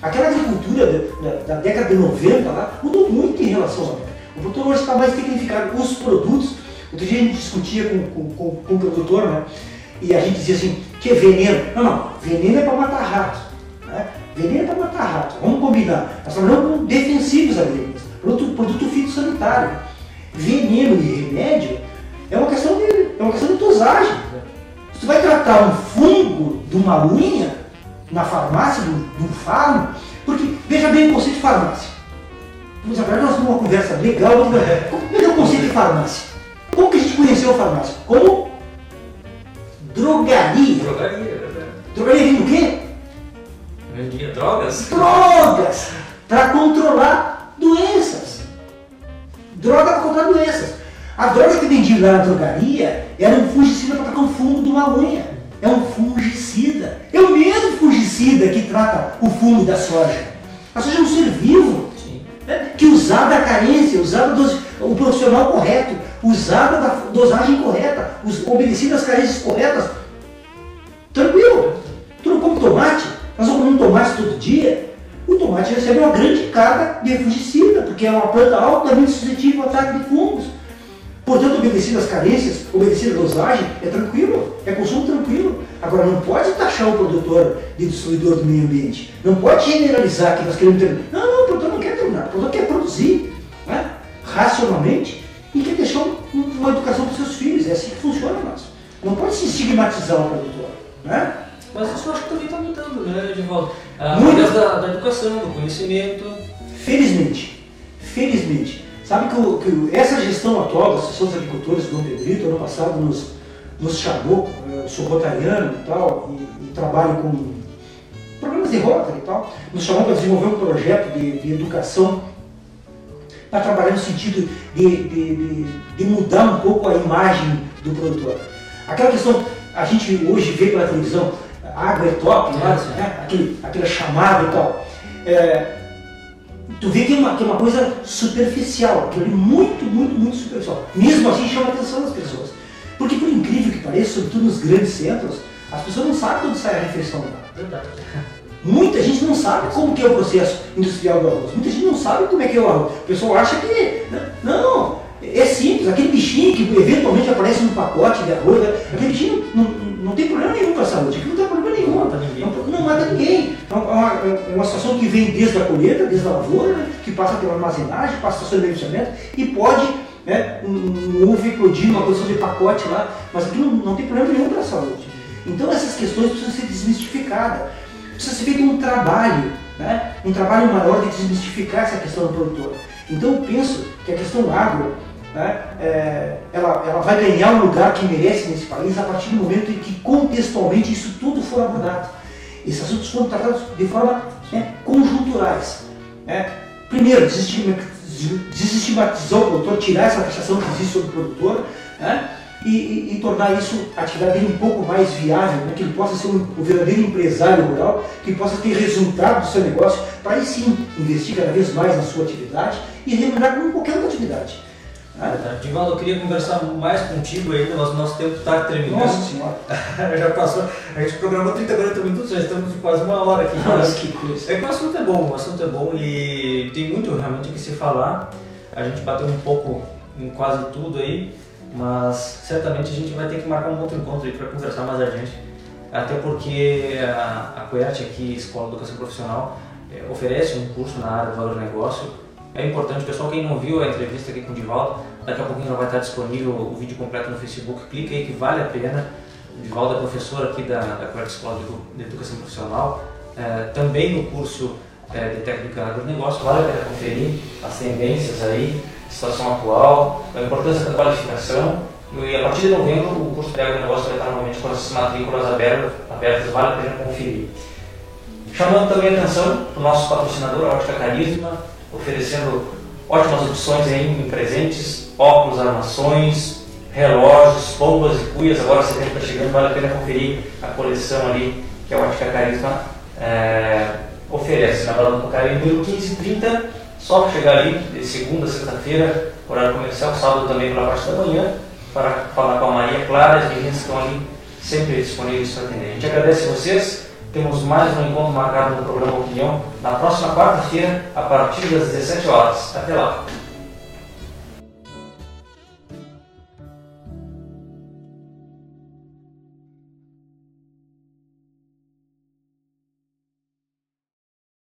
Aquela agricultura da década de 90 lá mudou muito em relação à terra. O produtor hoje está mais tecnificado. Os produtos, outro dia a gente discutia com o produtor, né? E a gente dizia assim, que é veneno. Não, veneno é para matar rato. Né? Veneno é para matar rato, vamos combinar. Nós trabalhamos com defensivos agrícolas, produto fitossanitário. Veneno e remédio é uma questão de dosagem. Se tu vai tratar um fungo de uma unha na farmácia, de um farmo, porque veja bem o conceito de farmácia. Mas agora nós temos uma conversa legal, como é o conceito de farmácia? Como que a gente conheceu a farmácia? Como drogaria. Drogaria, né? Drogaria vem do quê? Vendia drogas. Drogas! Para controlar doenças. Droga para controlar doenças. A droga que vendia lá na drogaria era um fungicida para tratar o fungo de uma unha. É um fungicida. É o mesmo fungicida que trata o fungo da soja. A soja é um ser vivo. Sim. Né? Que usada a carência, usada o profissional correto, usada da dosagem correta, obedecida às carências corretas, tranquilo. Tu não come tomate, nós não comemos tomate todo dia. O tomate recebe uma grande carga de fungicida, porque é uma planta altamente suscetível ao ataque de fungos. Portanto, obedecida às carências, obedecida à dosagem, é tranquilo, é consumo tranquilo. Agora, não pode taxar o produtor de destruidor do meio ambiente, não pode generalizar que nós queremos terminar. Não, o produtor não quer terminar, o produtor quer produzir, né? Racionalmente. E quer deixar uma educação para os seus filhos, é assim que funciona, mas não pode se estigmatizar o produtor, né? Mas isso eu acho que também está mudando, né, Divaldo? Através da educação, do conhecimento. Felizmente. Sabe que essa gestão atual da Associação dos Agricultores, do Dom Pedrito, ano passado nos chamou, eu sou rotariano e tal, e trabalho com programas de rota e tal, nos chamou para desenvolver um projeto de educação para trabalhar no sentido de mudar um pouco a imagem do produtor. Aquela questão, a gente hoje vê pela televisão, água é top, né? Aquela chamada e tal. Tu vê que é uma coisa superficial, que é muito superficial. Mesmo assim chama a atenção das pessoas. Porque por incrível que pareça, sobretudo nos grandes centros, as pessoas não sabem de onde sai a refeição lá. Verdade. Muita gente não sabe como que é o processo industrial do arroz. Muita gente não sabe como é que é o arroz. O pessoal acha que... Não, é simples. Aquele bichinho que eventualmente aparece num pacote de arroz, né? Aquele bichinho não tem problema nenhum para a saúde. Aquilo não tem problema nenhum. Não mata ninguém. É uma situação que vem desde a colheita, desde a lavoura, né? Que passa pela armazenagem, passa pelo beneficiamento e pode, né, um ovo eclodir, uma posição de pacote lá. Mas aquilo não tem problema nenhum para a saúde. Então essas questões precisam ser desmistificadas. Precisa ser feito um trabalho, né? Um trabalho maior de desmistificar essa questão do produtor. Então eu penso que a questão agro, né, ela vai ganhar o lugar que merece nesse país a partir do momento em que contextualmente isso tudo for abordado. Esses assuntos foram tratados de forma, né, conjunturais. Né? Primeiro, desestigmatizar o produtor, tirar essa taxação que existe sobre o produtor, né? E tornar isso, a atividade dele um pouco mais viável, né? Que ele possa ser um verdadeiro empresário rural, que possa ter resultado do seu negócio, para aí sim investir cada vez mais na sua atividade e remunerar como qualquer outra atividade. Né? Divaldo, eu queria conversar mais contigo ainda, mas o nosso tempo está terminando. Nossa Senhora! Já passou, a gente programou 30, 40 minutos, já estamos quase uma hora aqui. Nossa, que coisa! É que o assunto é bom e tem muito realmente o que se falar. A gente bateu um pouco em quase tudo aí. Mas certamente a gente vai ter que marcar um outro encontro aí para conversar mais adiante, até porque a QWERTY aqui, Escola de Educação Profissional, oferece um curso na área do agronegócio. É importante, pessoal, quem não viu a entrevista aqui com o Divaldo, daqui a pouquinho já vai estar disponível o vídeo completo no Facebook, clica aí que vale a pena. O Divaldo é professor aqui da QWERTY Escola de Educação Profissional, também no curso de Técnica Agronegócio, vale a pena conferir as tendências aí, situação atual, a importância da qualificação E a partir de novembro, o curso de agronegócio vai estar novamente com as matrículas abertas, vale a pena conferir. Chamando também a atenção do nosso patrocinador, a Ótica Carisma, oferecendo ótimas opções em presentes, óculos, armações, relógios, bombas e cuias. Agora setembro está chegando, vale a pena conferir a coleção ali que a Ótica Carisma oferece. Na Barão de Pocaré, número 1530, só chegar ali de segunda a sexta-feira, horário comercial, sábado também pela parte da manhã, para falar com a Maria Clara. As meninas estão ali sempre disponíveis para atender. A gente agradece a vocês. Temos mais um encontro marcado no Programa Opinião na próxima quarta-feira, a partir das 17 horas. Até lá!